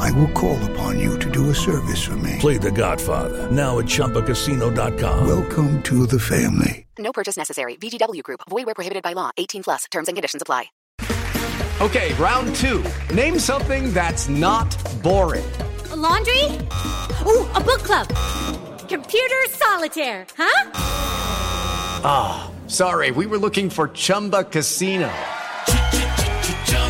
I will call upon you to do a service for me. Play The Godfather, now at ChumbaCasino.com. Welcome to the family. No purchase necessary. VGW Group. Void where prohibited by law. 18 plus. Terms and conditions apply. Okay, round two. Name something that's not boring. A laundry? Ooh, a book club. Computer solitaire, huh? Ah, oh, sorry. We were looking for Chumba Casino.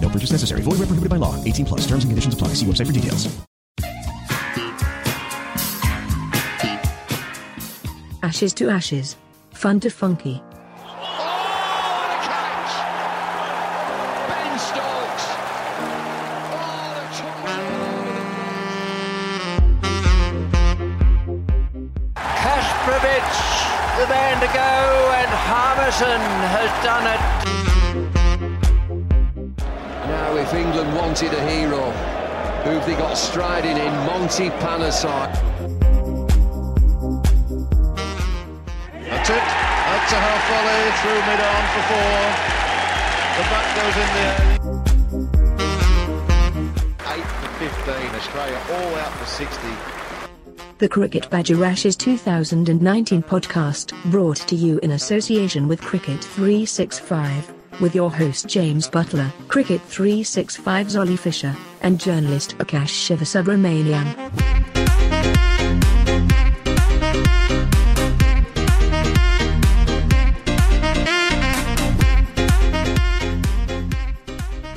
No purchase necessary. Void where prohibited by law. 18 plus. Terms and conditions apply. See website for details. Ashes to Ashes. Fun to funky. Has done it. Now, if England wanted a hero, who've they got striding in? Monty Panesar. That's it. That's a half volley through mid-arm for four. The bat goes in the air. 8 for 15. Australia all out for 60. The Cricket Badger Ashes 2019 podcast, brought to you in association with Cricket365, with your host James Buttler, Cricket365's Ollie Fisher, and journalist Akash Shivasubramanian.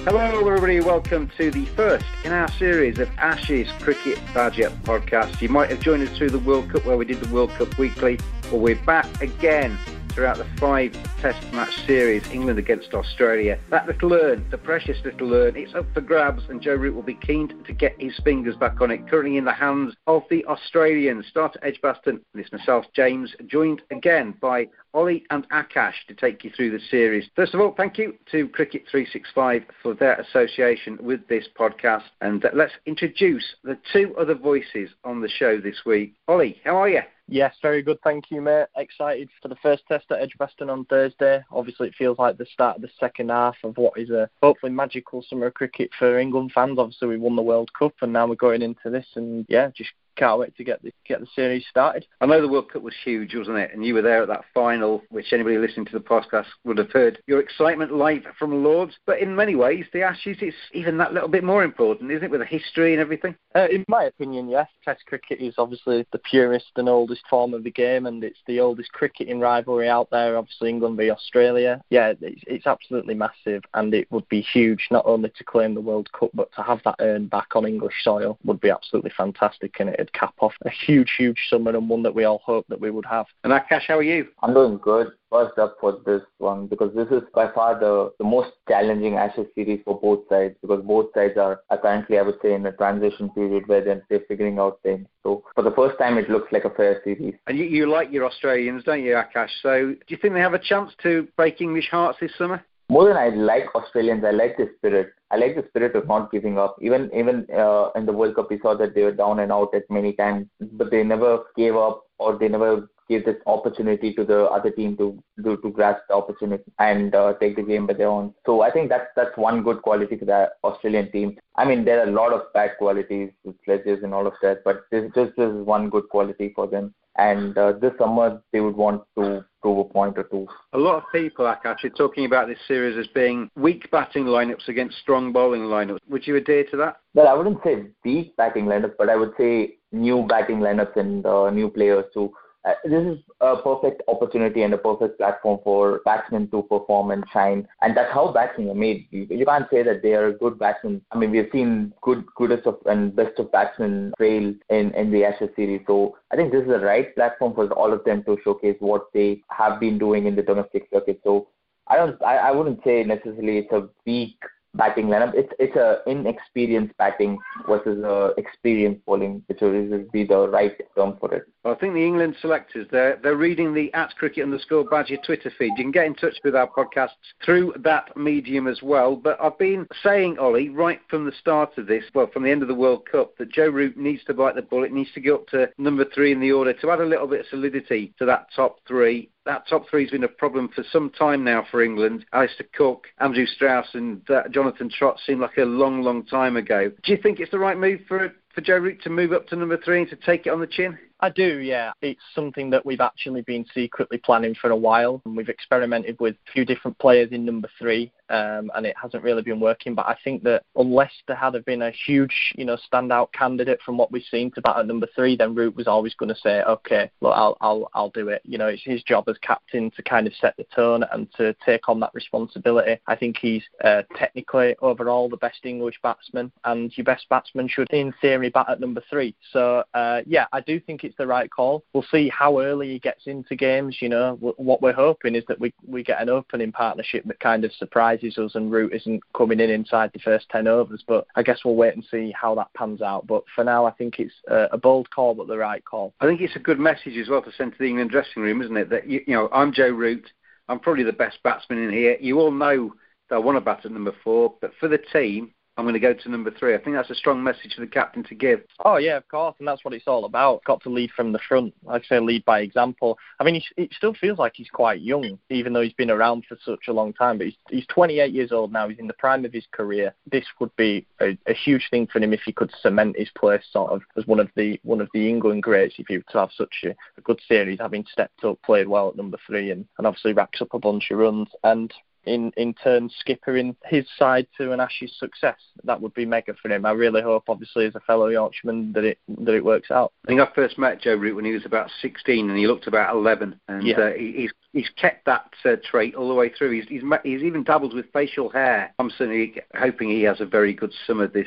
Hello everybody, welcome to the first in our series of Ashes Cricket Badger podcast. You might have joined us through the World Cup where we did the World Cup weekly, but we're back again throughout the 5 test match series, England against Australia. That little urn, the precious little urn, it's up for grabs and Joe Root will be keen to get his fingers back on it, currently in the hands of the Australians. Start at Edgbaston, and it's myself, James, joined again by Ollie and Akash to take you through the series. First of all, thank you to Cricket365 for their association with this podcast. And let's introduce the two other voices on the show this week. Ollie, how are you? Yes, very good, thank you, mate. Excited for the first test at Edgbaston on Thursday. Obviously, it feels like the start of the second half of what is a hopefully magical summer of cricket for England fans. Obviously, we won the World Cup and now we're going into this and, yeah, just can't wait to get the series started. I know the World Cup was huge, wasn't it? And you were there at that final, which anybody listening to the podcast would have heard your excitement live from Lords. But in many ways, the Ashes is even that little bit more important, isn't it, with the history and everything? In my opinion, yes. Test cricket is obviously the purest and oldest form of the game, and it's the oldest cricketing rivalry out there, obviously England v Australia. Yeah, it's absolutely massive, and it would be huge, not only to claim the World Cup, but to have that earned back on English soil would be absolutely fantastic, and it cap off a huge summer and one that we all hoped that we would have. And Akash, how are you? I'm doing good. First up for this one, because this is by far the most challenging Ashes series for both sides, because both sides are currently, I would say, in a transition period where they're figuring out things. So for the first time, it looks like a fair series. And you like your Australians, don't you, Akash? So do you think they have a chance to break English hearts this summer? More than I like Australians, I like the spirit. I like the spirit of not giving up. Even in the World Cup, we saw that they were down and out at many times, but they never gave up, or they never gave this opportunity to the other team to grasp the opportunity and take the game by their own. So I think that's one good quality for the Australian team. I mean, there are a lot of bad qualities with sledges and all of that, but there's just this one good quality for them. And this summer, they would want to prove a point or two. A lot of people, Akash, are talking about this series as being weak batting lineups against strong bowling lineups. Would you adhere to that? Well, I wouldn't say weak batting lineups, but I would say new batting lineups and new players too. This is a perfect opportunity and a perfect platform for batsmen to perform and shine. And that's how batsmen are made. You can't say that they are good batsmen. I mean, we've seen goodest of and best of batsmen fail in the Ashes series. So I think this is the right platform for all of them to showcase what they have been doing in the domestic circuit. So I wouldn't say necessarily it's a weak batting lineup. It's a inexperienced batting versus experienced bowling, which will be the right term for it. Well, I think the England selectors, they're reading the @cricket_badger Twitter feed. You can get in touch with our podcasts through that medium as well. But I've been saying, Ollie, right from the start of this, well, from the end of the World Cup, that Joe Root needs to bite the bullet, needs to get up to number 3 in the order to add a little bit of solidity to that top 3. That top 3 has been a problem for some time now for England. Alistair Cook, Andrew Strauss and Jonathan Trott seemed like a long, long time ago. Do you think it's the right move for Joe Root to move up to number 3 and to take it on the chin? I do, yeah. It's something that we've actually been secretly planning for a while, and we've experimented with a few different players in number 3, and it hasn't really been working. But I think that unless there had been a huge, standout candidate from what we've seen to bat at number 3, then Root was always going to say, okay, look, I'll do it. It's his job as captain to kind of set the tone and to take on that responsibility. I think he's technically overall the best English batsman, and your best batsman should, in theory, bat at number 3. So I do think it's the right call. We'll see how early he gets into games. What we're hoping is that we get an opening partnership that kind of surprises us and Root isn't coming in inside the first 10 overs, but I guess we'll wait and see how that pans out. But for now, I think it's a bold call but the right call. I think it's a good message as well to send to the England dressing room, isn't it, that I'm Joe Root, I'm probably the best batsman in here. You all know that I want to bat at number 4, but for the team I'm going to go to number 3. I think that's a strong message for the captain to give. Oh, yeah, of course, and that's what it's all about. Got to lead from the front. Like I say, lead by example. I mean, it still feels like he's quite young, even though he's been around for such a long time. But he's 28 years old now. He's in the prime of his career. This would be a huge thing for him if he could cement his place sort of as one of the England greats. If he were to have such a good series, having stepped up, played well at number 3, and obviously racks up a bunch of runs and in turn skippering his side to an Ashes success. That would be mega for him. I really hope, obviously, as a fellow Yorkshireman, that it works out. I think I first met Joe Root when he was about 16 and he looked about 11, and yeah. He's kept that trait all the way through. He's even dabbled with facial hair. I'm certainly hoping he has a very good summer this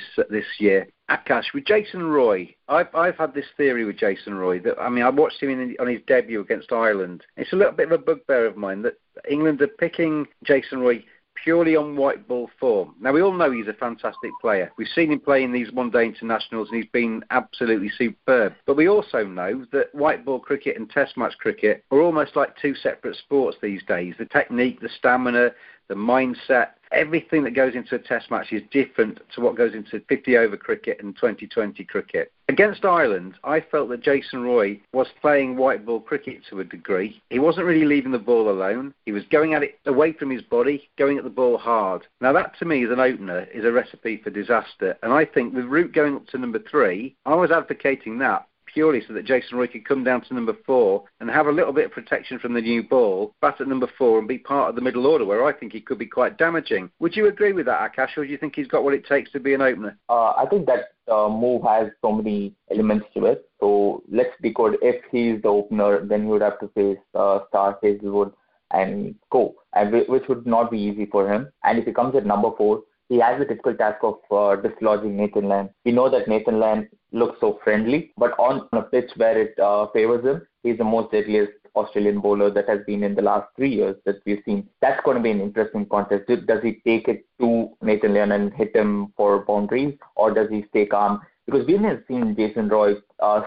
year. Akash, with Jason Roy, I've had this theory with Jason Roy that, I mean, I watched him on his debut against Ireland. It's a little bit of a bugbear of mine that England are picking Jason Roy purely on white ball form. Now, we all know he's a fantastic player. We've seen him play in these one-day internationals and he's been absolutely superb. But we also know that white ball cricket and test match cricket are almost like two separate sports these days. The technique, the stamina, the mindset, everything that goes into a test match is different to what goes into 50-over cricket and 20-20 cricket. Against Ireland, I felt that Jason Roy was playing white ball cricket to a degree. He wasn't really leaving the ball alone. He was going at it away from his body, going at the ball hard. Now that, to me, as an opener, is a recipe for disaster. And I think with Root going up to number 3, I was advocating that purely so that Jason Roy could come down to number 4 and have a little bit of protection from the new ball, bat at number 4 and be part of the middle order where I think he could be quite damaging. Would you agree with that, Akash, or do you think he's got what it takes to be an opener? I think that move has so many elements to it. So let's decode, if he's the opener, then he would have to face Starc, Hazlewood and Co, which would not be easy for him. And if he comes at number 4, he has the difficult task of dislodging Nathan Lyon. We know that Nathan Lyon looks so friendly, but on a pitch where it favours him, he's the most deadliest Australian bowler that has been in the last 3 years that we've seen. That's going to be an interesting contest. Does he take it to Nathan Lyon and hit him for boundaries, or does he stay calm? Because we have seen Jason Roy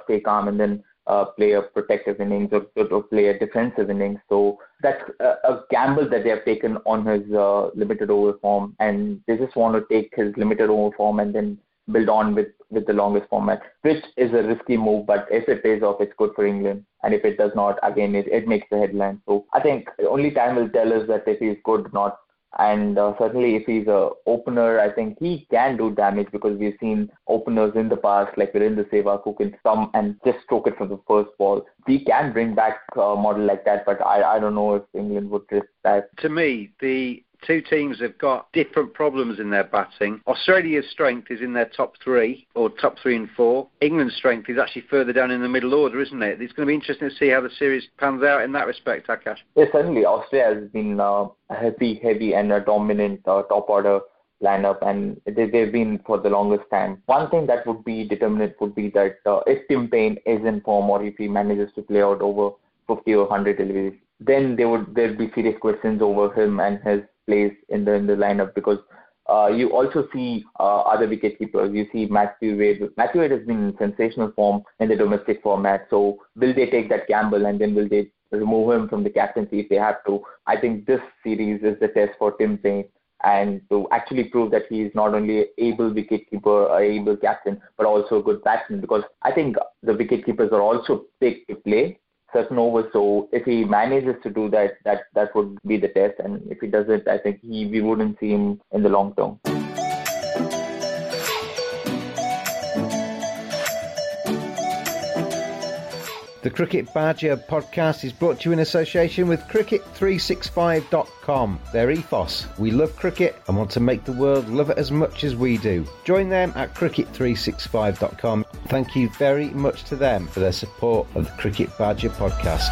stay calm and then play a protective innings or play a defensive innings. So that's a gamble that they have taken on his limited over form, and they just want to take his limited over form and then build on with the longest format, which is a risky move, but if it pays off, it's good for England. And if it does not, again, it makes the headlines. So I think only time will tell us that if he's good or not. And certainly if he's an opener, I think he can do damage, because we've seen openers in the past, like Virender Sehwag, who can come and just stroke it from the first ball. We can bring back a model like that, but I don't know if England would risk that. To me, the two teams have got different problems in their batting. Australia's strength is in their top three, or top three and four. England's strength is actually further down in the middle order, isn't it? It's going to be interesting to see how the series pans out in that respect, Akash. Yes, certainly. Australia has been heavy and a dominant top order lineup, and they've been for the longest time. One thing that would be determinant would be that if Tim Payne is in form, or if he manages to play out over 50 or 100 deliveries, then there'd be serious questions over him and his place in the lineup, because you also see other wicketkeepers. You see Matthew Wade. Matthew Wade has been in sensational form in the domestic format. So will they take that gamble, and then will they remove him from the captaincy if they have to? I think this series is the test for Tim Payne, and to actually prove that he is not only an able wicketkeeper, an able captain, but also a good batsman, because I think the wicketkeepers are also big to play certain overs. So if he manages to do that would be the test, and if he doesn't, I think we wouldn't see him in the long term. The Cricket Badger podcast is brought to you in association with Cricket365.com. Their ethos: we love cricket and want to make the world love it as much as we do. Join them at Cricket365.com. Thank you very much to them for their support of the Cricket Badger podcast.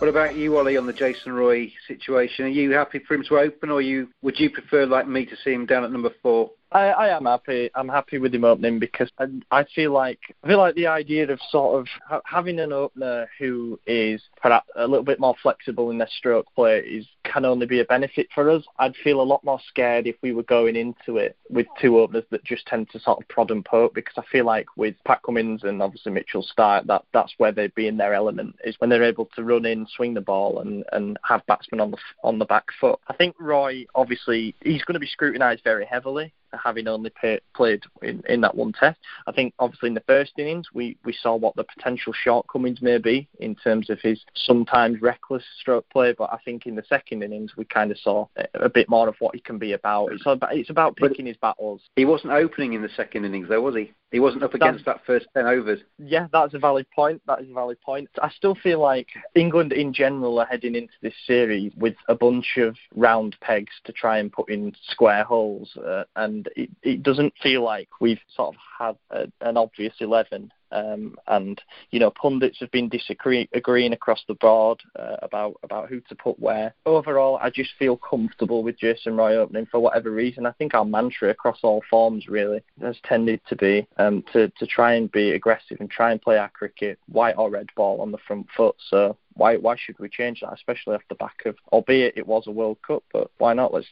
What about you, Ollie, on the Jason Roy situation? Are you happy for him to open, or would you prefer, like me, to see him down at number 4? I am happy. I'm happy with him opening, because I feel like the idea of sort of having an opener who is perhaps a little bit more flexible in their stroke play can only be a benefit for us. I'd feel a lot more scared if we were going into it with two openers that just tend to sort of prod and poke, because I feel like with Pat Cummins and obviously Mitchell Starc, that's where they'd be in their element, is when they're able to run in, swing the ball and have batsmen on the back foot. I think Roy, obviously, he's going to be scrutinised very heavily, having only played in that one test. I think obviously in the first innings we saw what the potential shortcomings may be in terms of his sometimes reckless stroke play, but I think in the second innings we kind of saw a bit more of what he can be about. It's about picking his battles. He wasn't opening in the second innings though, was he? He wasn't up against that first 10 overs. Yeah, that's a valid point. I still feel like England in general are heading into this series with a bunch of round pegs to try and put in square holes, and it doesn't feel like we've sort of had an obvious 11. And you know, pundits have been disagreeing across the board about who to put where. Overall, I just feel comfortable with Jason Roy opening for whatever reason. I think our mantra across all forms really has tended to be to try and be aggressive and try and play our cricket, white or red ball, on the front foot. So why should we change that, especially off the back of, albeit it was a World Cup, but why not? Let's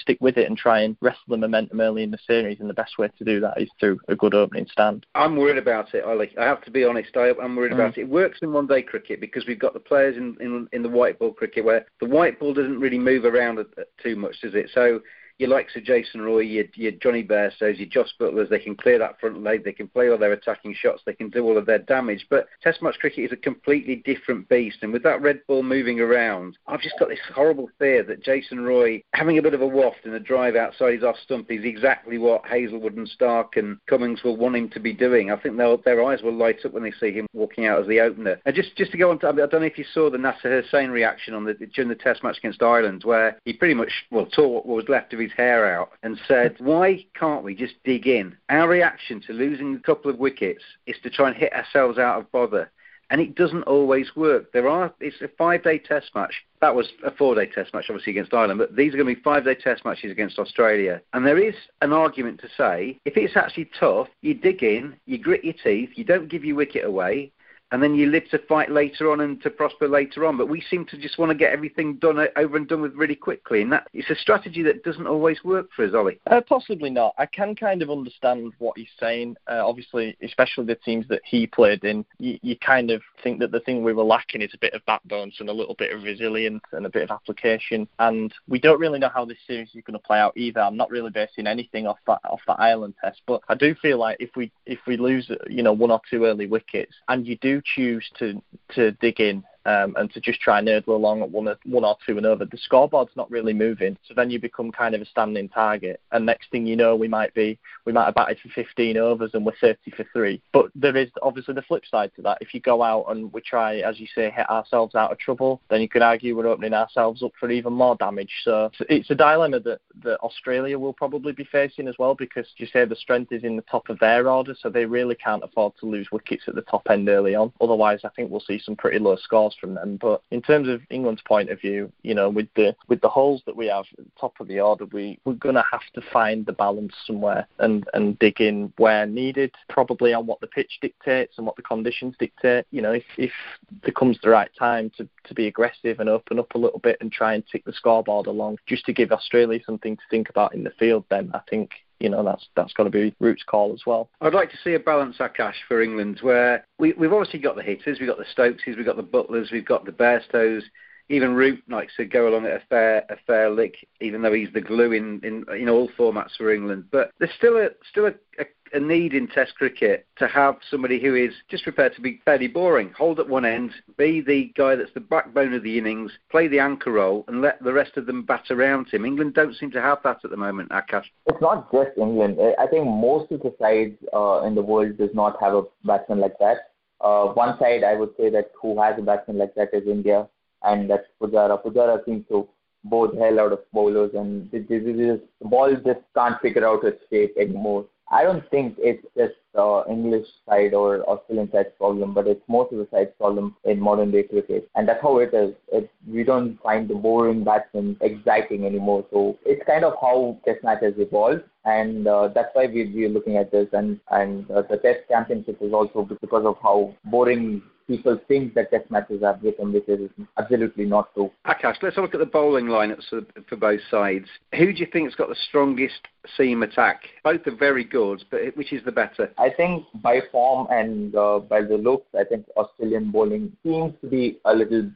stick with it and try and wrestle the momentum early in the series, and the best way to do that is through a good opening stand. I'm worried about it, Ollie. I have to be honest, I'm worried about it. It works in one-day cricket because we've got the players in the white ball cricket, where the white ball doesn't really move around too much, does it? So your likes of Jason Roy, your Jonny Bairstows, your Jos Butlers, they can clear that front leg, they can play all their attacking shots, they can do all of their damage. But Test match cricket is a completely different beast, and with that red ball moving around, I've just got this horrible fear that Jason Roy, having a bit of a waft and a drive outside his off stump, is exactly what Hazlewood and Starc and Cummins will want him to be doing. I think their eyes will light up when they see him walking out as the opener. And just to go on to, I don't know if you saw the Nasser Hussain reaction during the Test match against Ireland, where he pretty much tore what was left of his hair out and said, why can't we just dig in? Our reaction to losing a couple of wickets is to try and hit ourselves out of bother, and it doesn't always work. It's a 5-day Test match. That was a 4-day Test match, obviously, against Ireland, but these are going to be 5-day Test matches against Australia. And there is an argument to say, if it's actually tough, you dig in, you grit your teeth, you don't give your wicket away, and then you live to fight later on and to prosper later on. But we seem to just want to get everything done over and done with really quickly. And that it's a strategy that doesn't always work for us, Ollie. Possibly not. I can kind of understand what he's saying. Obviously, especially the teams that he played in, you kind of think that the thing we were lacking is a bit of backbones and a little bit of resilience and a bit of application. And we don't really know how this series is going to play out either. I'm not really basing anything off that Ireland test. But I do feel like if we lose, you know, one or two early wickets, and you do choose to dig in and to just try and nerdle along at one or two and over. The scoreboard's not really moving, so then you become kind of a standing target. And next thing you know, we might have batted for 15 overs and we're 30 for three. But there is obviously the flip side to that. If you go out and we try, as you say, hit ourselves out of trouble, then you could argue we're opening ourselves up for even more damage. So it's a dilemma that Australia will probably be facing as well, because you say the strength is in the top of their order, so they really can't afford to lose wickets at the top end early on. Otherwise, I think we'll see some pretty low scores from them. But in terms of England's point of view, you know, with the holes that we have at the top of the order, we're gonna have to find the balance somewhere and dig in where needed, probably on what the pitch dictates and what the conditions dictate. You know, if there comes the right time to be aggressive and open up a little bit and try and tick the scoreboard along, just to give Australia something to think about in the field, then I think, you know, that's got to be Root's call as well. I'd like to see a balance, Akash, for England, where we've obviously got the hitters, we've got the Stokeses, we've got the Butlers, we've got the Bairstows. Even Root likes to go along at a fair lick, even though he's the glue in all formats for England. But there's still a need in Test cricket to have somebody who is just prepared to be fairly boring, hold at one end, be the guy that's the backbone of the innings, play the anchor role, and let the rest of them bat around him. England don't seem to have that at the moment, Akash. It's not just England. I think most of the sides in the world does not have a batsman like that. One side I would say that who has a batsman like that is India, and that's Pujara. Pujara seems to bowl the hell out of bowlers, and the ball just can't figure out its shape anymore. I don't think it's just English side or Australian side's problem, but it's most of the side's problem in modern day cricket, and that's how it is. We don't find the boring batsmen exciting anymore, so it's kind of how Test matches evolved, and that's why we're looking at this, and the Test Championship is also because of how boring people think that Test matches are become, which is absolutely not true. Akash, let's have a look at the bowling lineups for both sides. Who do you think's got the strongest seam attack? Both are very good, but which is the better? I think by form and by the looks, I think Australian bowling seems to be a little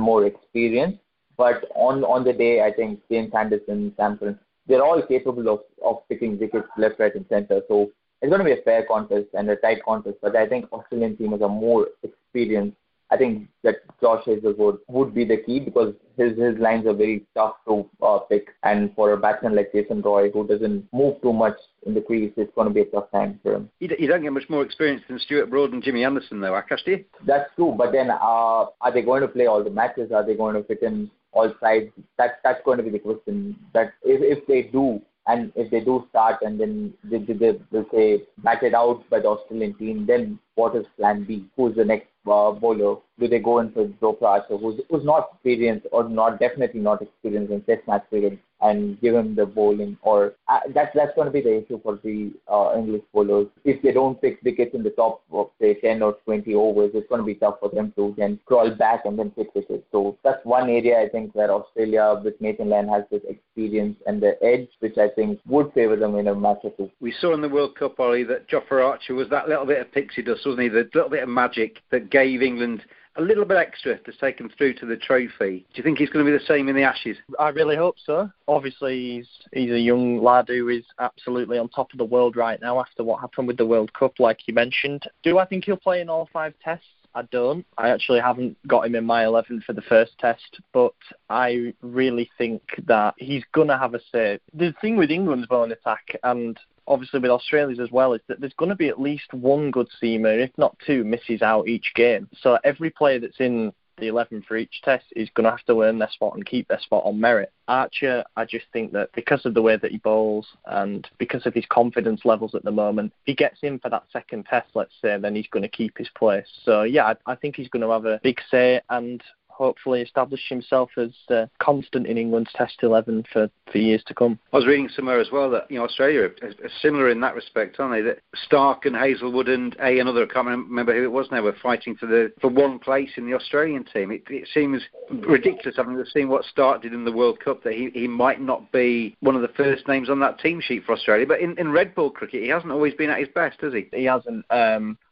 more experienced. But on the day, I think James Anderson, Sam Curran, they're all capable of picking wickets left, right, and centre. So it's going to be a fair contest and a tight contest, but I think Australian team is a more experienced. I think that Josh Hazlewood would be the key, because his lines are very tough to pick, and for a batsman like Jason Roy, who doesn't move too much in the crease, it's going to be a tough time for him. You don't get much more experience than Stuart Broad and Jimmy Anderson, though, Akash, do you? That's true, but then are they going to play all the matches? Are they going to fit in all sides? That's going to be the question. That if they do, and if they do start and then they'll say batted out by the Australian team, then what is plan B? Who's the next bowler? Do they go in for Jofra Archer, who's not experienced or definitely not experienced in Test match cricket, and give him the bowling? Or that's going to be the issue for the English bowlers. If they don't pick wickets in the top of, say, 10 or 20 overs, it's going to be tough for them to then crawl back and then pick wickets. So that's one area I think where Australia with Nathan Lyon has this experience and the edge, which I think would favour them in a match or two. We saw in the World Cup, Ollie, that Jofra Archer was that little bit of pixie dust, wasn't he? The little bit of magic that gave England a little bit extra to take him through to the trophy. Do you think he's going to be the same in the Ashes? I really hope so. Obviously, he's a young lad who is absolutely on top of the world right now after what happened with the World Cup, like you mentioned. Do I think he'll play in all five tests? I don't. I actually haven't got him in my 11 for the first test, but I really think that he's going to have a say. The thing with England's bowling attack, and obviously with Australia's as well, is that there's going to be at least one good seamer, if not two, misses out each game. So every player that's in the 11 for each test is going to have to earn their spot and keep their spot on merit. Archer, I just think that because of the way that he bowls and because of his confidence levels at the moment, if he gets in for that second test, let's say, then he's going to keep his place. So yeah, I think he's going to have a big say and hopefully establish himself as constant in England's Test 11 for years to come. I was reading somewhere as well that, you know, Australia are similar in that respect, aren't they? That Starc and Hazlewood and another, I can't remember who it was now, were fighting for one place in the Australian team. It seems ridiculous, having seen what Starc did in the World Cup, that he might not be one of the first names on that team sheet for Australia. But in red ball cricket, he hasn't always been at his best, has he? He hasn't.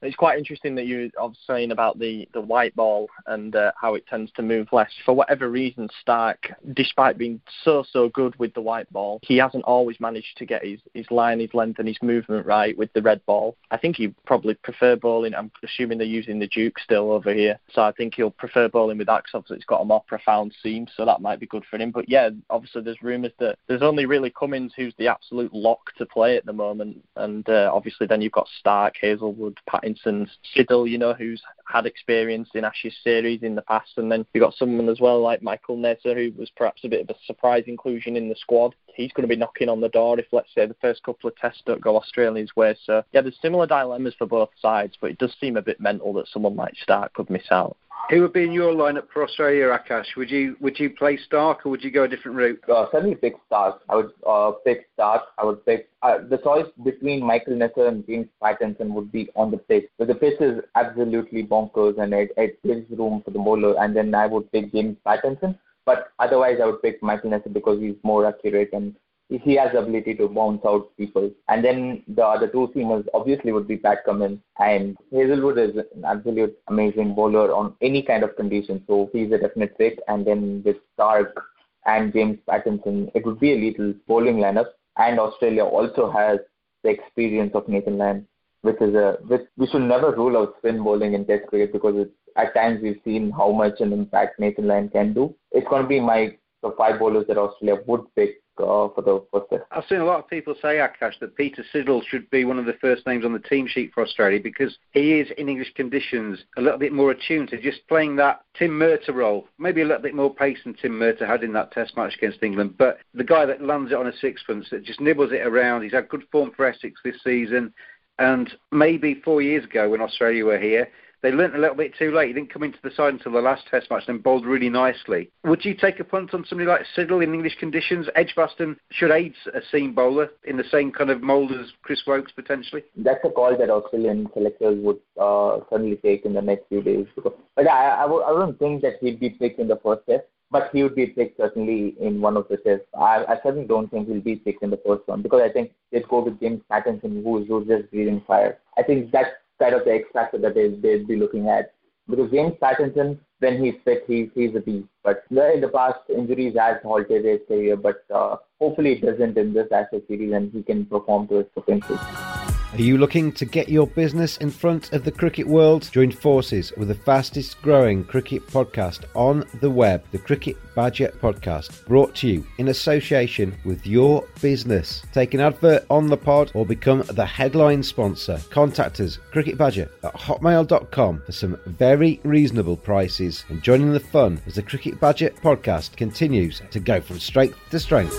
It's quite interesting that you were saying about the white ball and how it tends to move left. For whatever reason, Starc, despite being so good with the white ball, he hasn't always managed to get his line, his length and his movement right with the red ball. I think he probably prefer bowling. I'm assuming they're using the Duke still over here. So I think he'll prefer bowling with that because obviously it's got a more profound seam. So that might be good for him. But yeah, obviously there's rumours that there's only really Cummins who's the absolute lock to play at the moment. And obviously then you've got Starc, Hazlewood, Pattinson, Siddle, you know, who's had experience in Ashes series in the past. And then you've got someone as well like Michael Neser, who was perhaps a bit of a surprise inclusion in the squad. He's going to be knocking on the door if, let's say, the first couple of tests don't go Australia's way. So yeah, there's similar dilemmas for both sides, but it does seem a bit mental that someone like Starc could miss out. Who would be in your lineup for Australia, Akash? Would you play Starc or would you go a different route? Certainly pick Starc. I would pick Starc. I would pick the choice between Michael Neser and James Pattinson would be on the pitch. But the pitch is absolutely bonkers and it gives room for the bowler. And then I would pick James Pattinson. But otherwise, I would pick Michael Neser because he's more accurate and he has the ability to bounce out people. And then the other two seamers obviously would be Pat Cummins, and Hazlewood is an absolute amazing bowler on any kind of condition, so he's a definite fit. And then with Starc and James Pattinson, it would be a lethal bowling lineup. And Australia also has the experience of Nathan Lyon, which we should never rule out spin bowling in Test cricket because at times we've seen how much an impact Nathan Lyon can do. It's going to be the five bowlers that Australia would pick for the first test. I've seen a lot of people say, Akash, that Peter Siddle should be one of the first names on the team sheet for Australia because he is, in English conditions, a little bit more attuned to just playing that Tim Murtagh role. Maybe a little bit more pace than Tim Murtagh had in that test match against England, but the guy that lands it on a sixpence, that just nibbles it around, he's had good form for Essex this season, and maybe 4 years ago when Australia were here, they learnt a little bit too late. He didn't come into the side until the last test match and bowled really nicely. Would you take a punt on somebody like Siddle in English conditions? Edgbaston should aid a seam bowler in the same kind of mould as Chris Woakes potentially? That's a call that Australian selectors would certainly take in the next few days. But I don't think that he'd be picked in the first test. But he would be picked certainly in one of the tests. I certainly don't think he'll be picked in the first one because I think they'd go with James Pattinson, who's just breathing fire. I think that's kind of the X factor that they'd be looking at. Because James Pattinson, when he's fit, he's a beast. But in the past, injuries has halted his career, but hopefully it doesn't in this Ashes series and he can perform to his potential. Are you looking to get your business in front of the cricket world? Join forces with the fastest growing cricket podcast on the web, the Cricket Badger podcast, brought to you in association with your business. Take an advert on the pod or become the headline sponsor. Contact us, cricketbadger@hotmail.com, for some very reasonable prices and joining the fun as the Cricket Badger podcast continues to go from strength to strength.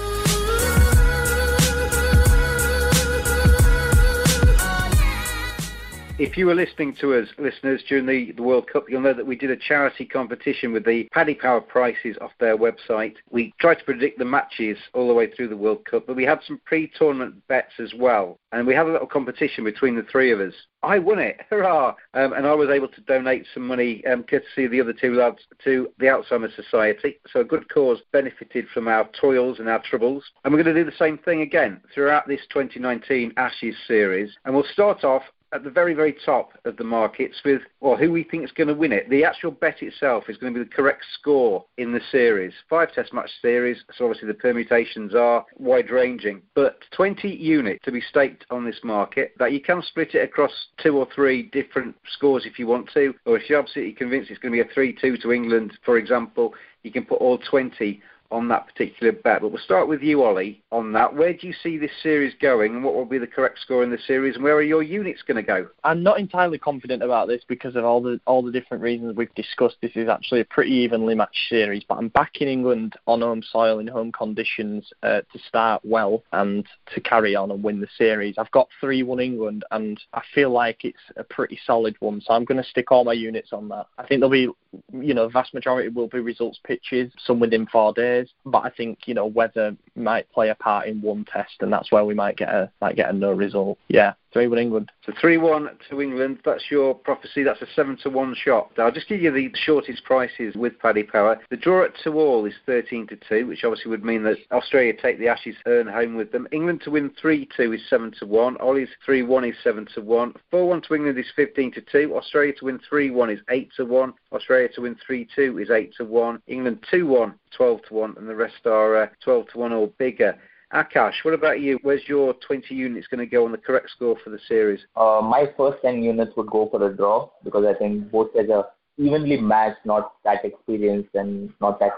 If you were listening to us, listeners, during the World Cup, you'll know that we did a charity competition with the Paddy Power prices off their website. We tried to predict the matches all the way through the World Cup, but we had some pre-tournament bets as well. And we had a little competition between the three of us. I won it, hurrah! And I was able to donate some money, courtesy of the other two lads, to the Alzheimer's Society. So a good cause benefited from our toils and our troubles. And we're going to do the same thing again throughout this 2019 Ashes series. And we'll start off at the very, very top of the markets with, well, who we think is going to win it. The actual bet itself is going to be the correct score in the series. 5 test match series, so obviously the permutations are wide-ranging. But 20 units to be staked on this market, that you can split it across 2 or 3 different scores if you want to, or if you're absolutely convinced it's going to be a 3-2 to England, for example, you can put all 20 on that particular bet. But we'll start with you, Ollie, on that. Where do you see this series going and what will be the correct score in the series and where are your units going to go? I'm not entirely confident about this because of all the different reasons we've discussed. This is actually a pretty evenly matched series, but I'm back in England on home soil in home conditions to start well and to carry on and win the series. I've got 3-1 England and I feel like it's a pretty solid one, so I'm going to stick all my units on that. I think there'll be, the vast majority will be results pitches, some within 4 days. But I think, whether might play a part in one test, and that's where we might get a no result. Yeah, 3-1 England. So 3-1 to England. That's your prophecy. That's a 7-1 shot. I'll just give you the shortest prices with Paddy Power. The draw at 2-all is 13-2, which obviously would mean that Australia take the Ashes urn home with them. England to win 3-2 is 7-1. Ollie's 3-1 is 7-1. 4-1 to England is 15-2. Australia to win 3-1 is 8-1. Australia to win 3-2 is 8-1. England 2-1, 12-1, and the rest are 12-1 or bigger. Akash, what about you? Where's your 20 units going to go on the correct score for the series? My first 10 units would go for a draw, because I think both sides are evenly matched, not that experienced and not that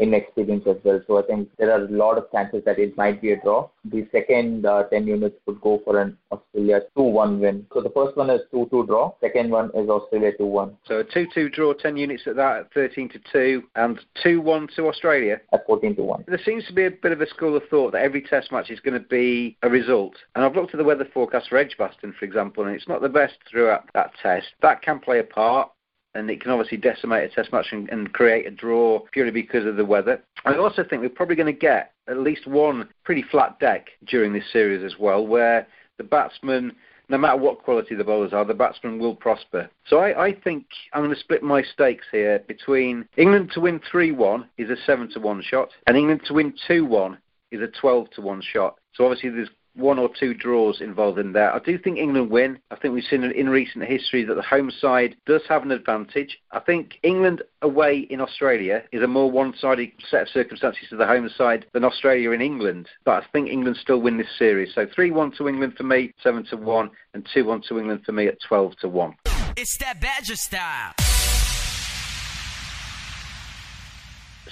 inexperienced as well. So I think there are a lot of chances that it might be a draw. The second 10 units would go for an Australia 2-1 win. So the first one is 2-2 draw. Second one is Australia 2-1. So a 2-2 draw, 10 units at that at 13-2, and 2-1 to Australia at 14-1. There seems to be a bit of a school of thought that every test match is going to be a result. And I've looked at the weather forecast for Edgbaston, for example, and it's not the best throughout that test. That can play a part. And it can obviously decimate a test match and create a draw purely because of the weather. I also think we're probably going to get at least one pretty flat deck during this series as well, where the batsmen, no matter what quality the bowlers are, the batsmen will prosper. So I think I'm going to split my stakes here between England to win 3-1 is a 7-1 shot, and England to win 2-1 is a 12-1 shot. So obviously there's one or two draws involved in there. I do think England win. I think we've seen in recent history that the home side does have an advantage. I think England away in Australia is a more one-sided set of circumstances to the home side than Australia in England. But I think England still win this series. So 3-1 to England for me, 7-1, and 2-1 to England for me at 12-1. It's that Badger style.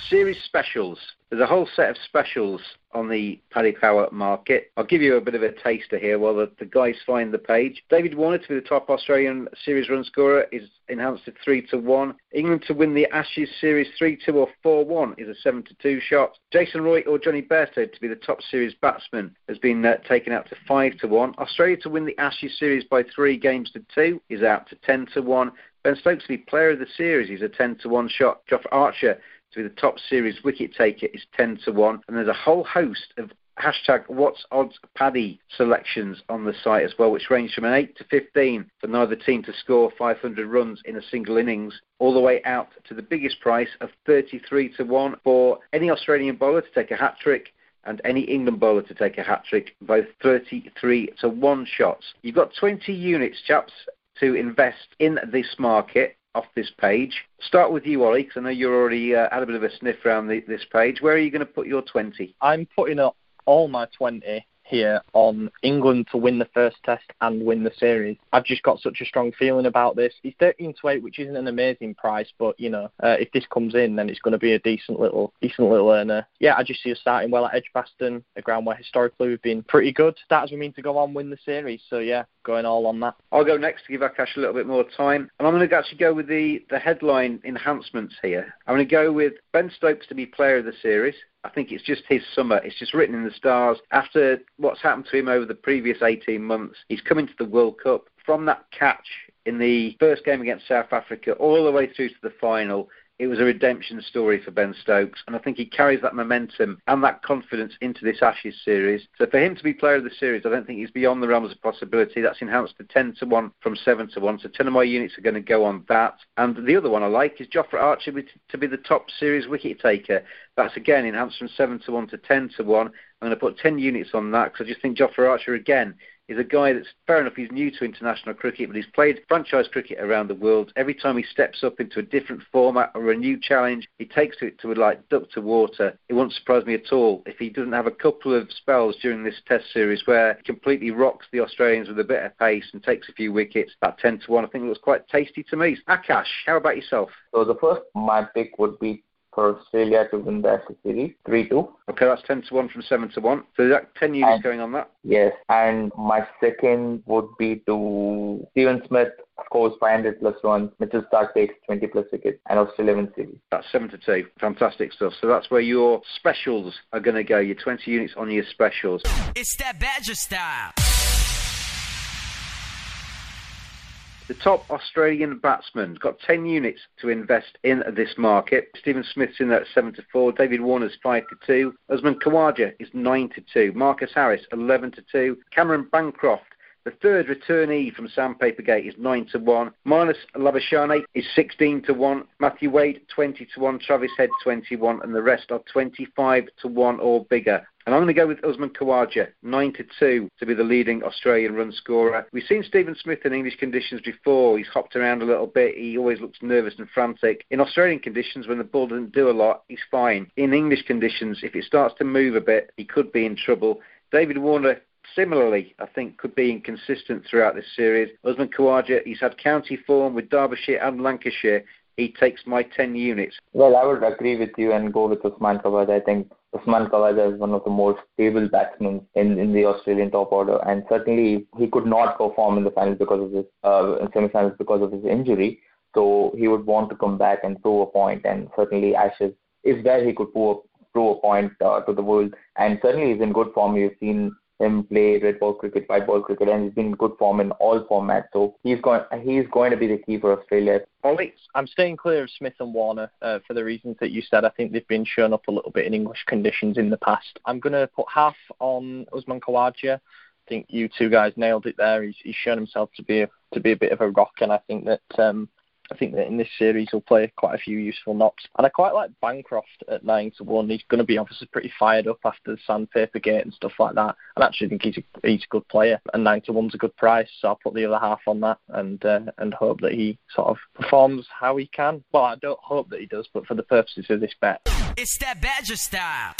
Series specials. There's a whole set of specials on the Paddy Power market. I'll give you a bit of a taster here while the guys find the page. David Warner to be the top Australian series run scorer is enhanced to 3-1. England to win the Ashes series 3-2 or 4-1 is a 7-2 shot. Jason Roy or Jonny Bairstow to be the top series batsman has been taken out to 5-1. Australia to win the Ashes series by 3-2 is out to 10-1. Ben Stokes to be player of the series is a 10-1 shot. Jofra Archer to be the top series wicket taker is 10-1, and there's a whole host of hashtag What's Odds Paddy selections on the site as well, which range from an 8 to 15 for neither team to score 500 runs in a single innings, all the way out to the biggest price of 33-1 for any Australian bowler to take a hat trick and any England bowler to take a hat trick, both 33-1 shots. You've got 20 units, chaps, to invest in this market off this page. Start with you, Ollie, because I know you've already had a bit of a sniff around this page. Where are you going to put your 20? I'm putting up all my 20 here on England to win the first test and win the series. I've just got such a strong feeling about this. It's 13-8, which isn't an amazing price, but you know, if this comes in, then it's going to be a decent little earner. Yeah, I just see us starting well at Edgbaston, a ground where historically we've been pretty good. Starters we mean to go on win the series, so yeah, going all on that. I'll go next to give Akash a little bit more time, and I'm going to actually go with the headline enhancements here. I'm going to go with Ben Stokes to be player of the series. I think it's just his summer. It's just written in the stars. After what's happened to him over the previous 18 months, he's come into the World Cup. From that catch in the first game against South Africa all the way through to the final, it was a redemption story for Ben Stokes, and I think he carries that momentum and that confidence into this Ashes series. So for him to be player of the series, I don't think he's beyond the realms of possibility. That's enhanced to 10-1 from 7-1, so 10 of my units are going to go on that. And the other one I like is Jofra Archer to be the top series wicket taker. That's again enhanced from 7-1 to 10-1. I'm going to put 10 units on that because I just think Jofra Archer again is a guy that's, fair enough, he's new to international cricket, but he's played franchise cricket around the world. Every time he steps up into a different format or a new challenge, he takes it to like duck to water. It won't surprise me at all if he doesn't have a couple of spells during this test series where he completely rocks the Australians with a bit of pace and takes a few wickets. That 10-1, I think it looks quite tasty to me. Akash, how about yourself? So the first, my pick would be for Australia to win the Ashes series 3-2. Okay, that's 10-1 from 7-1. So is that 10 units going on that? Yes, and my second would be to Steven Smith scores 500+ runs, Mitchell Starc takes 20+ wickets, and Australia wins series. That's 7-2. Fantastic stuff. So that's where your specials are going to go. Your 20 units on your specials. It's that Badger style. The top Australian batsman got 10 units to invest in this market. Stephen Smith's in there at 7-4. David Warner's 5-2. Usman Khawaja is 9-2. Marcus Harris 11-2. Cameron Bancroft, the third returnee from Sandpapergate, is 9-1. Minus Labashane is 16-1. Matthew Wade 20-1. Travis Head 21, and the rest are 25-1 or bigger. And I'm going to go with Usman Khawaja, 9-2, to be the leading Australian run scorer. We've seen Stephen Smith in English conditions before. He's hopped around a little bit. He always looks nervous and frantic. In Australian conditions, when the ball doesn't do a lot, he's fine. In English conditions, if it starts to move a bit, he could be in trouble. David Warner, similarly, I think, could be inconsistent throughout this series. Usman Khawaja, he's had county form with Derbyshire and Lancashire. He takes my 10 units. Well, I would agree with you and go with Usman Khawaja. I think Usman Khawaja is one of the most stable batsmen in the Australian top order, and certainly he could not perform in the finals because of his semi-finals because of his injury. So he would want to come back and prove a point, and certainly Ashes is where he could prove a point to the world. And certainly he's in good form. You've seen him play red ball cricket, white ball cricket, and he's been in good form in all formats. So he's going to be the key for Australia. I'm staying clear of Smith and Warner for the reasons that you said. I think they've been shown up a little bit in English conditions in the past. I'm going to put half on Usman Khawaja. I think you two guys nailed it there. He's shown himself to be a bit of a rock, and I think that in this series he'll play quite a few useful knocks. And I quite like Bancroft at 9-1. He's going to be obviously pretty fired up after the Sandpapergate and stuff like that. I actually think he's a good player, and 9-1's a good price. So I'll put the other half on that and hope that he sort of performs how he can. Well, I don't hope that he does, but for the purposes of this bet, it's that Badger style.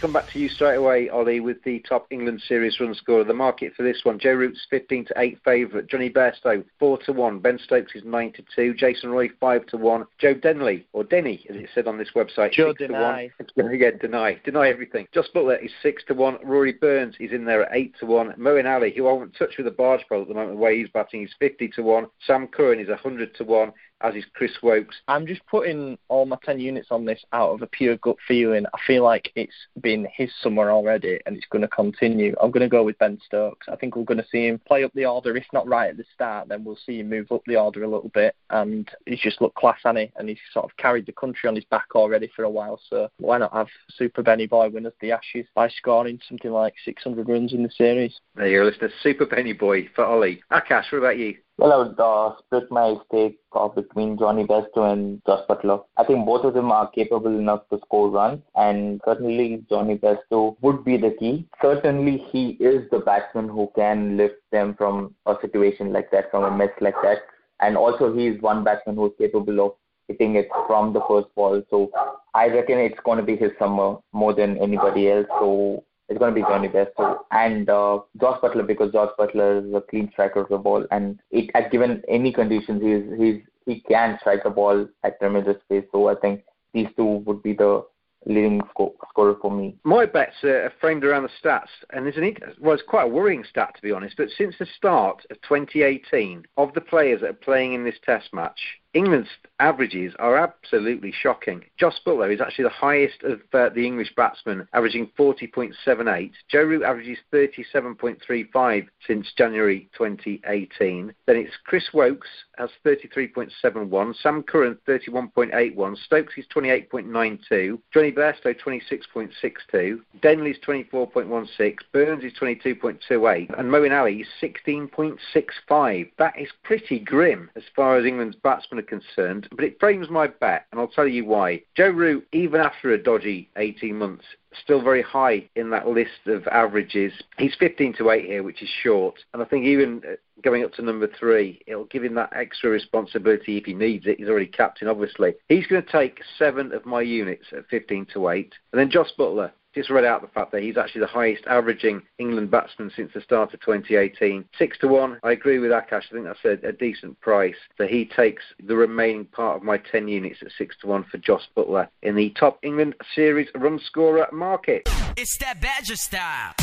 Come back to you straight away, Ollie, with the top England series run scorer. The market for this one: Joe Root's 15-8 favourite, Jonny Bairstow 4-1, Ben Stokes is 9-2, Jason Roy 5-1, Joe Denley, or Denny as it said on this website, Joe 6-1. Yeah, deny everything. Jos Buttler is 6-1, Rory Burns is in there at 8-1, Moeen Ali, who I won't touch with a barge pole at the moment, the way he's batting, is 50-1, Sam Curran is 100-1. As is Chris Woakes. I'm just putting all my 10 units on this out of a pure gut feeling. I feel like it's been his summer already and it's going to continue. I'm going to go with Ben Stokes. I think we're going to see him play up the order. If not right at the start, then we'll see him move up the order a little bit. And he's just looked class, hasn't he? And he's sort of carried the country on his back already for a while. So why not have Super Benny Boy win us the Ashes by scoring something like 600 runs in the series? There you are, listener. Super Benny Boy for Ollie. Akash, what about you? Well, I would split my stake between Jonny Bairstow and Jos Buttler. I think both of them are capable enough to score runs, and certainly Jonny Bairstow would be the key. Certainly he is the batsman who can lift them from a situation like that, from a mess like that. And also he is one batsman who is capable of hitting it from the first ball. So I reckon it's going to be his summer more than anybody else. So it's going to be Jonny Bairstow and Jos Buttler, because Jos Buttler is a clean striker of the ball, and at given any conditions, he can strike the ball at tremendous pace. So I think these two would be the leading scorer for me. My bets are framed around the stats, and it's quite a worrying stat, to be honest, but since the start of 2018, of the players that are playing in this test match, England's averages are absolutely shocking. Jos Buttler is actually the highest of the English batsmen, averaging 40.78. Joe Root averages 37.35 since January 2018. Then it's Chris Woakes has 33.71, Sam Curran 31.81, Stokes is 28.92, Jonny Bairstow 26.62, Denley's 24.16, Burns is 22.28, and Moeen Ali is 16.65. That is pretty grim as far as England's batsmen are concerned, but it frames my bet, and I'll tell you why. Joe Root, even after a dodgy 18 months, still very high in that list of averages. He's 15-8 here, which is short, and I think even going up to number 3, it'll give him that extra responsibility if he needs it. He's already captain, obviously. He's going to take 7 of my units at 15-8, and then Jos Buttler. Just read out the fact that he's actually the highest averaging England batsman since the start of 2018. 6-1, I agree with Akash. I think that's a decent price. So he takes the remaining part of my 10 units at 6-1 for Jos Buttler in the top England series run scorer market. It's that Badger style.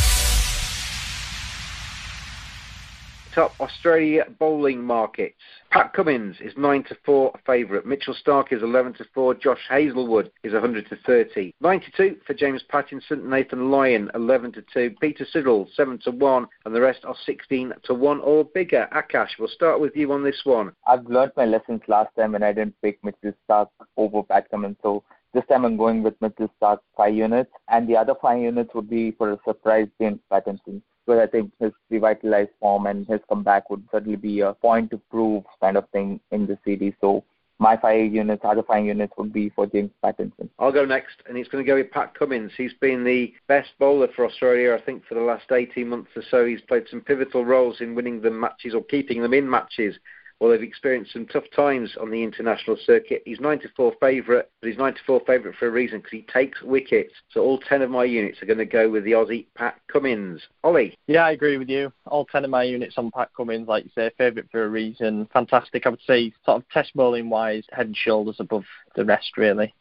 top Australia bowling markets. Pat Cummins is 9-4 favourite. Mitchell Starc is 11-4. Josh Hazlewood is 100-30. 92 for James Pattinson. Nathan Lyon 11-2. Peter Siddle 7-1, and the rest are 16-1 or bigger. Akash, we'll start with you on this one. I've learned my lessons last time when I didn't pick Mitchell Starc over Pat Cummins, so this time I'm going with Mitchell Starc 5 units, and the other 5 units would be for a surprise James Pattinson, because I think his revitalized form and his comeback would certainly be a point to prove kind of thing in the series. So my 5 units, other 5 units would be for James Pattinson. I'll go next, and it's going to go with Pat Cummins. He's been the best bowler for Australia, I think, for the last 18 months or so. He's played some pivotal roles in winning them matches or keeping them in matches. Well, they've experienced some tough times on the international circuit. He's 9-4 favourite, but he's 9-4 favourite for a reason, because he takes wickets. So all 10 of my units are going to go with the Aussie Pat Cummins. Ollie? Yeah, I agree with you. All 10 of my units on Pat Cummins, like you say, favourite for a reason. Fantastic. I would say sort of test bowling-wise, head and shoulders above the rest, really.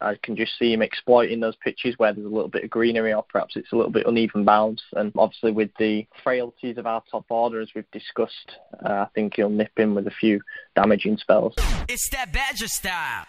I can just see him exploiting those pitches where there's a little bit of greenery, or perhaps it's a little bit uneven bounce. And obviously with the frailties of our top order, as we've discussed, I think he'll nip in with a few damaging spells. It's that Badger style.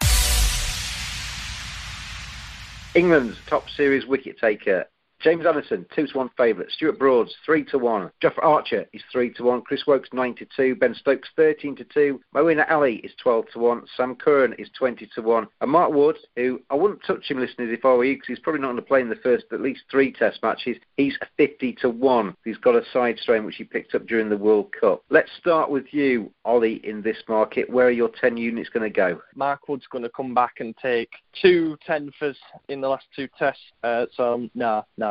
England's top series wicket taker. James Anderson, 2-1 favourite. Stuart Broad's 3-1. Jofra Archer is 3-1. Chris Woakes, 9-2. Ben Stokes, 13-2. Moeen Ali is 12-1. Sam Curran is 20-1. And Mark Wood, who I wouldn't touch him, listeners, if I were you, because he's probably not going to play in the first at least 3 Test matches. He's 50-1. He's got a side strain which he picked up during the World Cup. Let's start with you, Ollie, in this market. Where are your 10 units going to go? Mark Wood's going to come back and take 2 10 for in the last 2 Tests.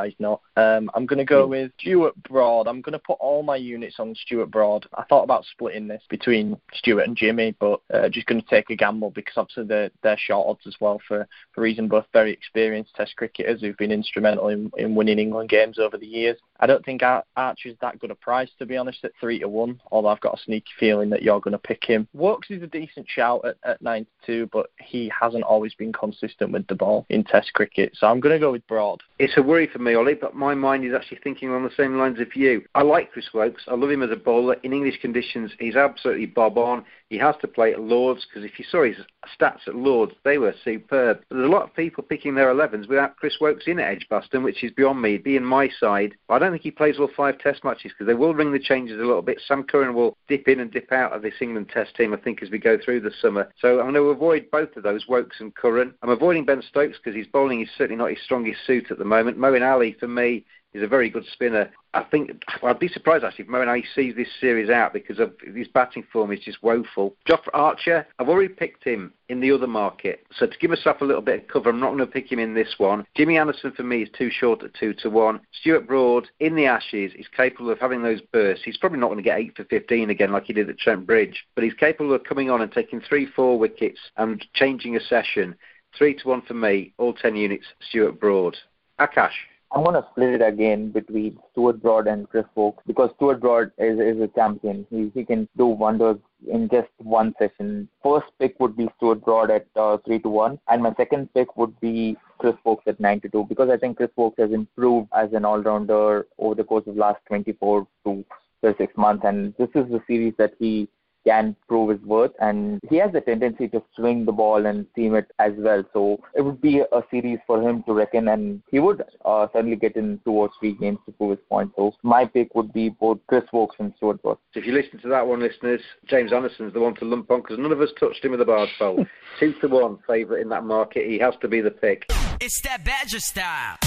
He's not. I'm going to go with Stuart Broad. I'm going to put all my units on Stuart Broad. I thought about splitting this between Stuart and Jimmy, but just going to take a gamble, because obviously they're short odds as well for reason, both very experienced Test cricketers who've been instrumental in winning England games over the years. I don't think Archer's that good a price, to be honest, at 3-1, although I've got a sneaky feeling that you're going to pick him. Woakes is a decent shout at 9-2, but he hasn't always been consistent with the ball in Test cricket, so I'm going to go with Broad. It's a worry for me, Ollie, but my mind is actually thinking along the same lines of you. I like Chris Woakes. I love him as a bowler. In English conditions, he's absolutely bob on. He has to play at Lords, because if you saw his stats at Lords, they were superb. But there's a lot of people picking their 11s without Chris Woakes in at Edgbaston, which is beyond me. It'd be in my side. I don't think he plays all 5 Test matches, because they will ring the changes a little bit. Sam Curran will dip in and dip out of this England Test team, I think, as we go through the summer. So I'm going to avoid both of those, Woakes and Curran. I'm avoiding Ben Stokes, because his bowling is certainly not his strongest suit at the moment. Moeen Ali, for me, is a very good spinner. I think I'd be surprised, actually, if Moeen Ali sees this series out, because of his batting form is just woeful. Jofra Archer, I've already picked him in the other market, so to give myself a little bit of cover, I'm not going to pick him in this one. Jimmy Anderson, for me, is too short at 2-1. Stuart Broad, in the Ashes, is capable of having those bursts. He's probably not going to get 8 for 15 again like he did at Trent Bridge, but he's capable of coming on and taking 3-4 wickets and changing a session. 3-1 for me, all 10 units, Stuart Broad. Akash? I'm going to split it again between Stuart Broad and Chris Woakes, because Stuart Broad is a champion. He can do wonders in just one session. First pick would be Stuart Broad at 3-1, and my second pick would be Chris Woakes at 9-2, because I think Chris Woakes has improved as an all-rounder over the course of last 24 to 36 months, and this is the series that he can prove his worth, and he has a tendency to swing the ball and seam it as well, so it would be a series for him to reckon, and he would certainly get in 2 or 3 games to prove his point. So my pick would be both Chris Woakes and Stuart Broad. So if you listen to that one, listeners, James Anderson's the one to lump on, because none of us touched him with a barge pole. 2-1 favourite in that market. He has to be the pick. It's that Badger style.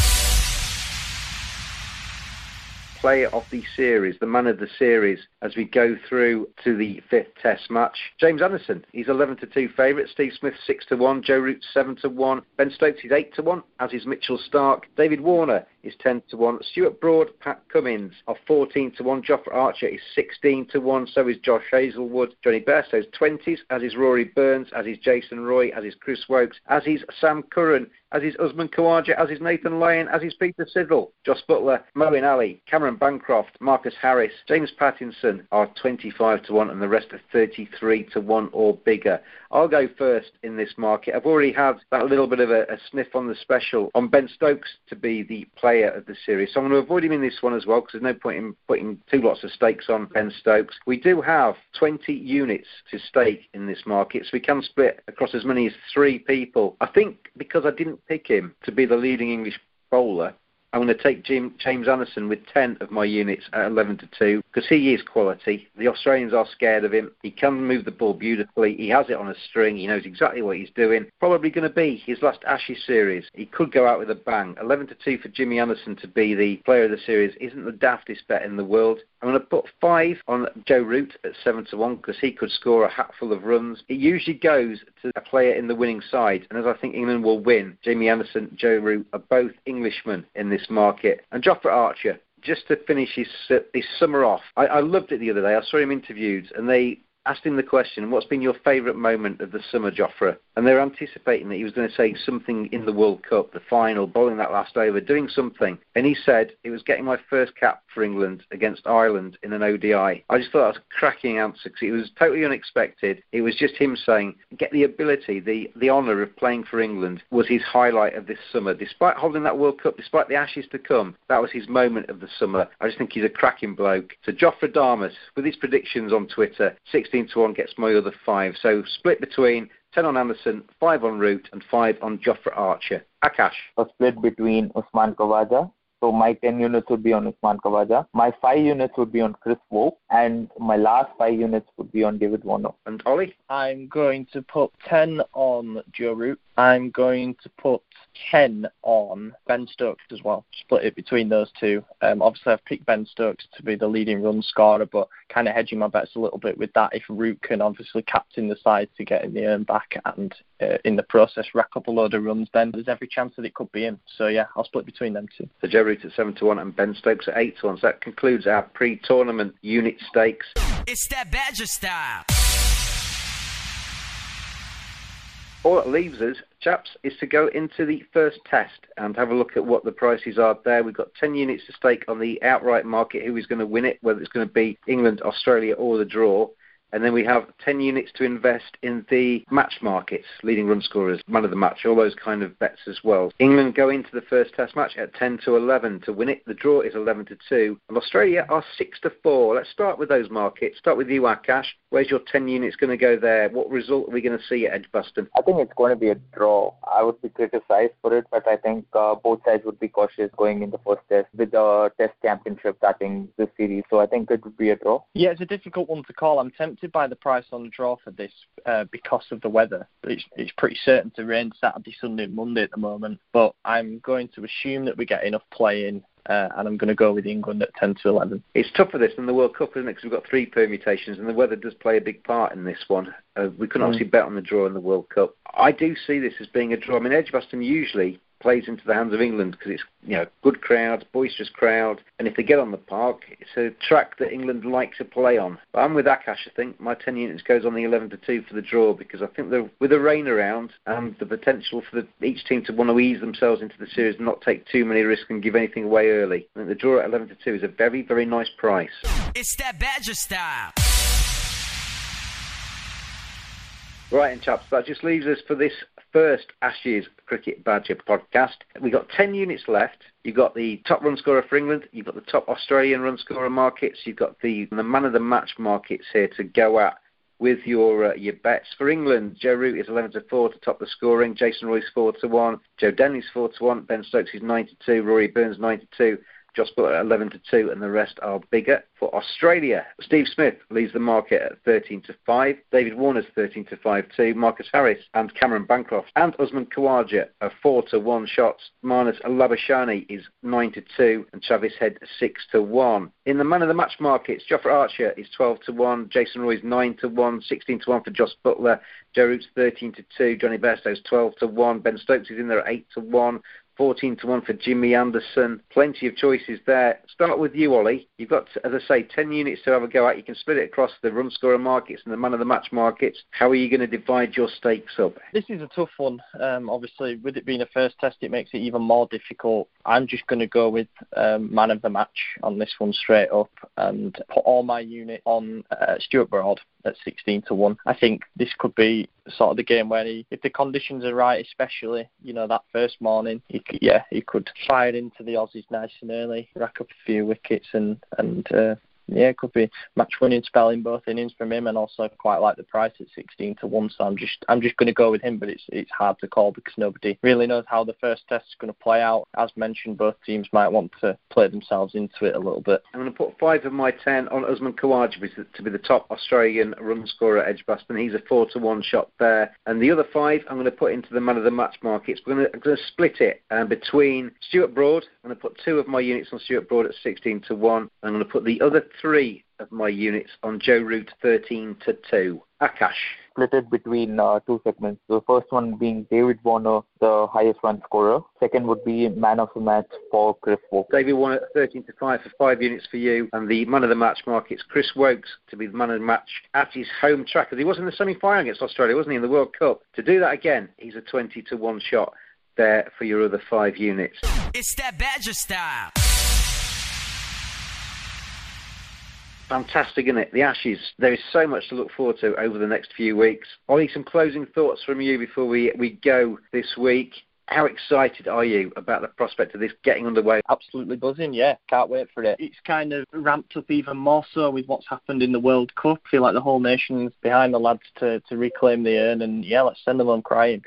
Player of the series, the man of the series, as we go through to the 5th Test match. James Anderson, he's 11-2 favourite. Steve Smith, 6-1. Joe Root, 7-1. Ben Stokes is 8-1, as is Mitchell Starc. David Warner is 10-1. Stuart Broad, Pat Cummins are 14-1. Jofra Archer is 16-1. So is Josh Hazlewood. Jonny Bairstow is 20s, as is Rory Burns, as is Jason Roy, as is Chris Woakes, as is Sam Curran, as is Usman Khawaja, as is Nathan Lyon, as is Peter Siddle. Jos Buttler, Moeen Ali, Cameron Bancroft, Marcus Harris, James Pattinson are 25-1, and the rest are 33-1 or bigger. I'll go first in this market. I've already had that little bit of a sniff on the special on Ben Stokes to be the player player of the series. So I'm going to avoid him in this one as well, because there's no point in putting two lots of stakes on Ben Stokes. We do have 20 units to stake in this market, so we can split across as many as three people. I think because I didn't pick him to be the leading English bowler, I'm going to take James Anderson with 10 of my units at 11-2, because he is quality. The Australians are scared of him. He can move the ball beautifully. He has it on a string. He knows exactly what he's doing. Probably going to be his last Ashes series. He could go out with a bang. 11-2 for Jimmy Anderson to be the player of the series isn't the daftest bet in the world. I'm going to put 5 on Joe Root at 7-1, because he could score a hatful of runs. It usually goes to a player in the winning side, and as I think England will win, Jimmy Anderson, Joe Root are both Englishmen in this market. And Jofra Archer, just to finish his summer off, I loved it the other day. I saw him interviewed, and they asked him the question, what's been your favourite moment of the summer, Jofra? And they were anticipating that he was going to say something in the World Cup, the final, bowling that last over, doing something. And he said, it was getting my first cap for England against Ireland in an ODI. I just thought that was a cracking answer, because it was totally unexpected. It was just him saying, get the ability, the honour of playing for England was his highlight of this summer. Despite holding that World Cup, despite the Ashes to come, that was his moment of the summer. I just think he's a cracking bloke. So Jofra Darmus, with his predictions on Twitter, 16-1 gets my other 5. So split between 10 on Anderson, 5 on Root, and 5 on Jofra Archer. Akash. A split between Usman Khawaja. So my 10 units would be on Usman Khawaja. My 5 units would be on Chris Woakes. And my last 5 units would be on David Warner. And Ollie? I'm going to put 10 on Joe Root. I'm going to put 10 on Ben Stokes as well. Split it between those two. Obviously, I've picked Ben Stokes to be the leading run scorer, but kind of hedging my bets a little bit with that. If Root can obviously captain the side to getting the earn back and in the process rack up a load of runs, then there's every chance that it could be him. So yeah, I'll split between them two. So Joe Root at 7-1 and Ben Stokes at 8-1. So that concludes our pre-tournament unit stakes. It's that Badger style. All that leaves us, chaps, is to go into the first test and have a look at what the prices are there. We've got 10 units to stake on the outright market, who is going to win it, whether it's going to be England, Australia or the draw. And then we have 10 units to invest in the match markets, leading run scorers, man of the match, all those kind of bets as well. England go into the first test match at 10-11 to win it. The draw is 11-2. And Australia are 6-4. Let's start with those markets. Start with you, Akash. Where's your 10 units going to go there? What result are we going to see at Edgbaston? I think it's going to be a draw. I would be criticised for it, but I think both sides would be cautious going in the first test with the Test Championship starting this series. So I think it would be a draw. Yeah, it's a difficult one to call. I'm tempted by the price on the draw for this because of the weather. It's pretty certain to rain Saturday, Sunday and Monday at the moment, but I'm going to assume that we get enough play in and I'm going to go with England at 10-11. It's tougher this than the World Cup, isn't it, because we've got 3 permutations and the weather does play a big part in this one. We couldn't obviously bet on the draw in the World Cup. I do see this as being a draw. I mean, Edgbaston usually plays into the hands of England because it's, you know, good crowd, boisterous crowd, and if they get on the park, it's a track that England like to play on. But I'm with Akash, I think. My 10 units goes on the 11-2 for the draw because I think with the rain around and the potential for each team to want to ease themselves into the series and not take too many risks and give anything away early, I think the draw at 11-2 is a very, very nice price. It's that Badger style. Right, and chaps, that just leaves us for this first Ashes Cricket Badger podcast. We've got 10 units left. You've got the top run scorer for England. You've got the top Australian run scorer markets. You've got the man of the match markets here to go at with your bets. For England, Joe Root is 11-4 to top the scoring. Jason Roy's 4-1. Joe Denny's 4-1. Ben Stokes is 9-2. Rory Burns 9-2. Jos Buttler at 11-2, and the rest are bigger. For Australia, Steve Smith leads the market at 13-5. David Warner's 13-5 too. Marcus Harris and Cameron Bancroft and Usman Khawaja are 4-1 shots. Manus Labashani is 9-2 and Travis Head 6-1. In the man of the match markets, Jofra Archer is 12-1. Jason Roy is 9-1. 16-1 for Jos Buttler. Joe Root's 13-2. Jonny Bairstow is 12-1. Ben Stokes is in there at 8-1. 14-1 for Jimmy Anderson. Plenty of choices there. Start with you, Ollie. You've got, as I say, 10 units to have a go at. You can split it across the run scorer markets and the man of the match markets. How are you going to divide your stakes up? This is a tough one. Obviously, with it being a first test, it makes it even more difficult. I'm just going to go with man of the match on this one straight up and put all my unit on Stuart Broad at 16-1. I think this could be sort of the game where he, if the conditions are right, especially, you know, that first morning, he could fire into the Aussies nice and early, rack up a few wickets and it could be match-winning spell in both innings from him, and also quite like the price at 16-1. So I'm just going to go with him, but it's hard to call because nobody really knows how the first test is going to play out. As mentioned, both teams might want to play themselves into it a little bit. I'm going to put 5 of my 10 on Usman Khawaja to be the top Australian run scorer at Edgbaston. He's a 4-1 shot there, and the other 5 I'm going to put into the man of the match markets. I'm going to split it between Stuart Broad. I'm going to put 2 of my units on Stuart Broad at 16-1. I'm going to put the other 3 of my units on Joe Root 13-2. Akash. Split it between 2 segments. The first one being David Warner, the highest run scorer. Second would be man of the match for Chris Woakes. David Warner 13-5 for 5 units for you, and the man of the match markets Chris Woakes to be the man of the match at his home track. He was in the semi-final against Australia, wasn't he, in the World Cup? To do that again, he's a 20-1 shot there for your other 5 units. It's that Badger style. Fantastic, isn't it? The Ashes. There is so much to look forward to over the next few weeks. Ollie, some closing thoughts from you before we go this week. How excited are you about the prospect of this getting underway? Absolutely buzzing, yeah. Can't wait for it. It's kind of ramped up even more so with what's happened in the World Cup. I feel like the whole nation's behind the lads to reclaim the urn, and yeah, let's send them on crying.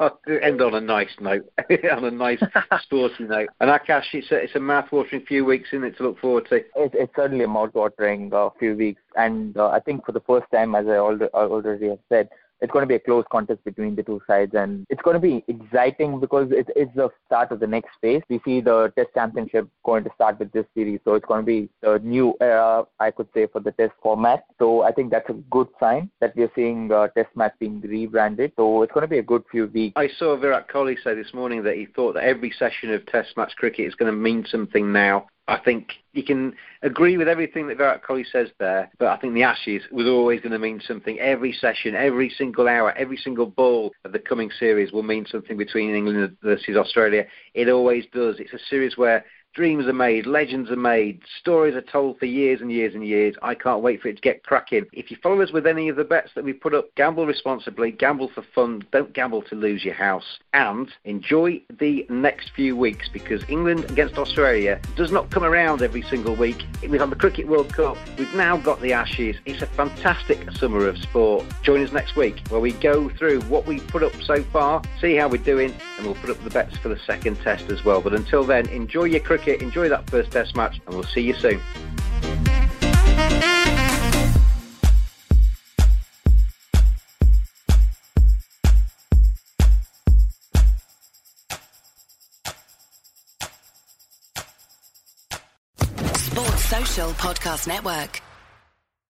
I'll end on a nice note, on a nice sporty note. And Akash, it's a mouth-watering few weeks, isn't it, to look forward to? It's certainly a mouth-watering few weeks. And I think for the first time, as I already have said, it's going to be a close contest between the 2 sides, and it's going to be exciting because it's the start of the next phase. We see the Test Championship going to start with this series, so it's going to be the new era, I could say, for the Test format. So I think that's a good sign that we're seeing Test match being rebranded. So it's going to be a good few weeks. I saw Virat Kohli say this morning that he thought that every session of Test match cricket is going to mean something now. I think you can agree with everything that Virat Kohli says there, but I think the Ashes was always going to mean something. Every session, every single hour, every single ball of the coming series will mean something between England versus Australia. It always does. It's a series where dreams are made, legends are made, stories are told for years and years and years. I can't wait for it to get cracking. If you follow us with any of the bets that we put up, gamble responsibly, gamble for fun, don't gamble to lose your house. And enjoy the next few weeks, because England against Australia does not come around every single week. We've had the Cricket World Cup, we've now got the Ashes. It's a fantastic summer of sport. Join us next week where we go through what we've put up so far, see how we're doing, and we'll put up the bets for the second test as well. But until then, enjoy your cricket. Enjoy that first test match, and we'll see you soon. Sports Social Podcast Network.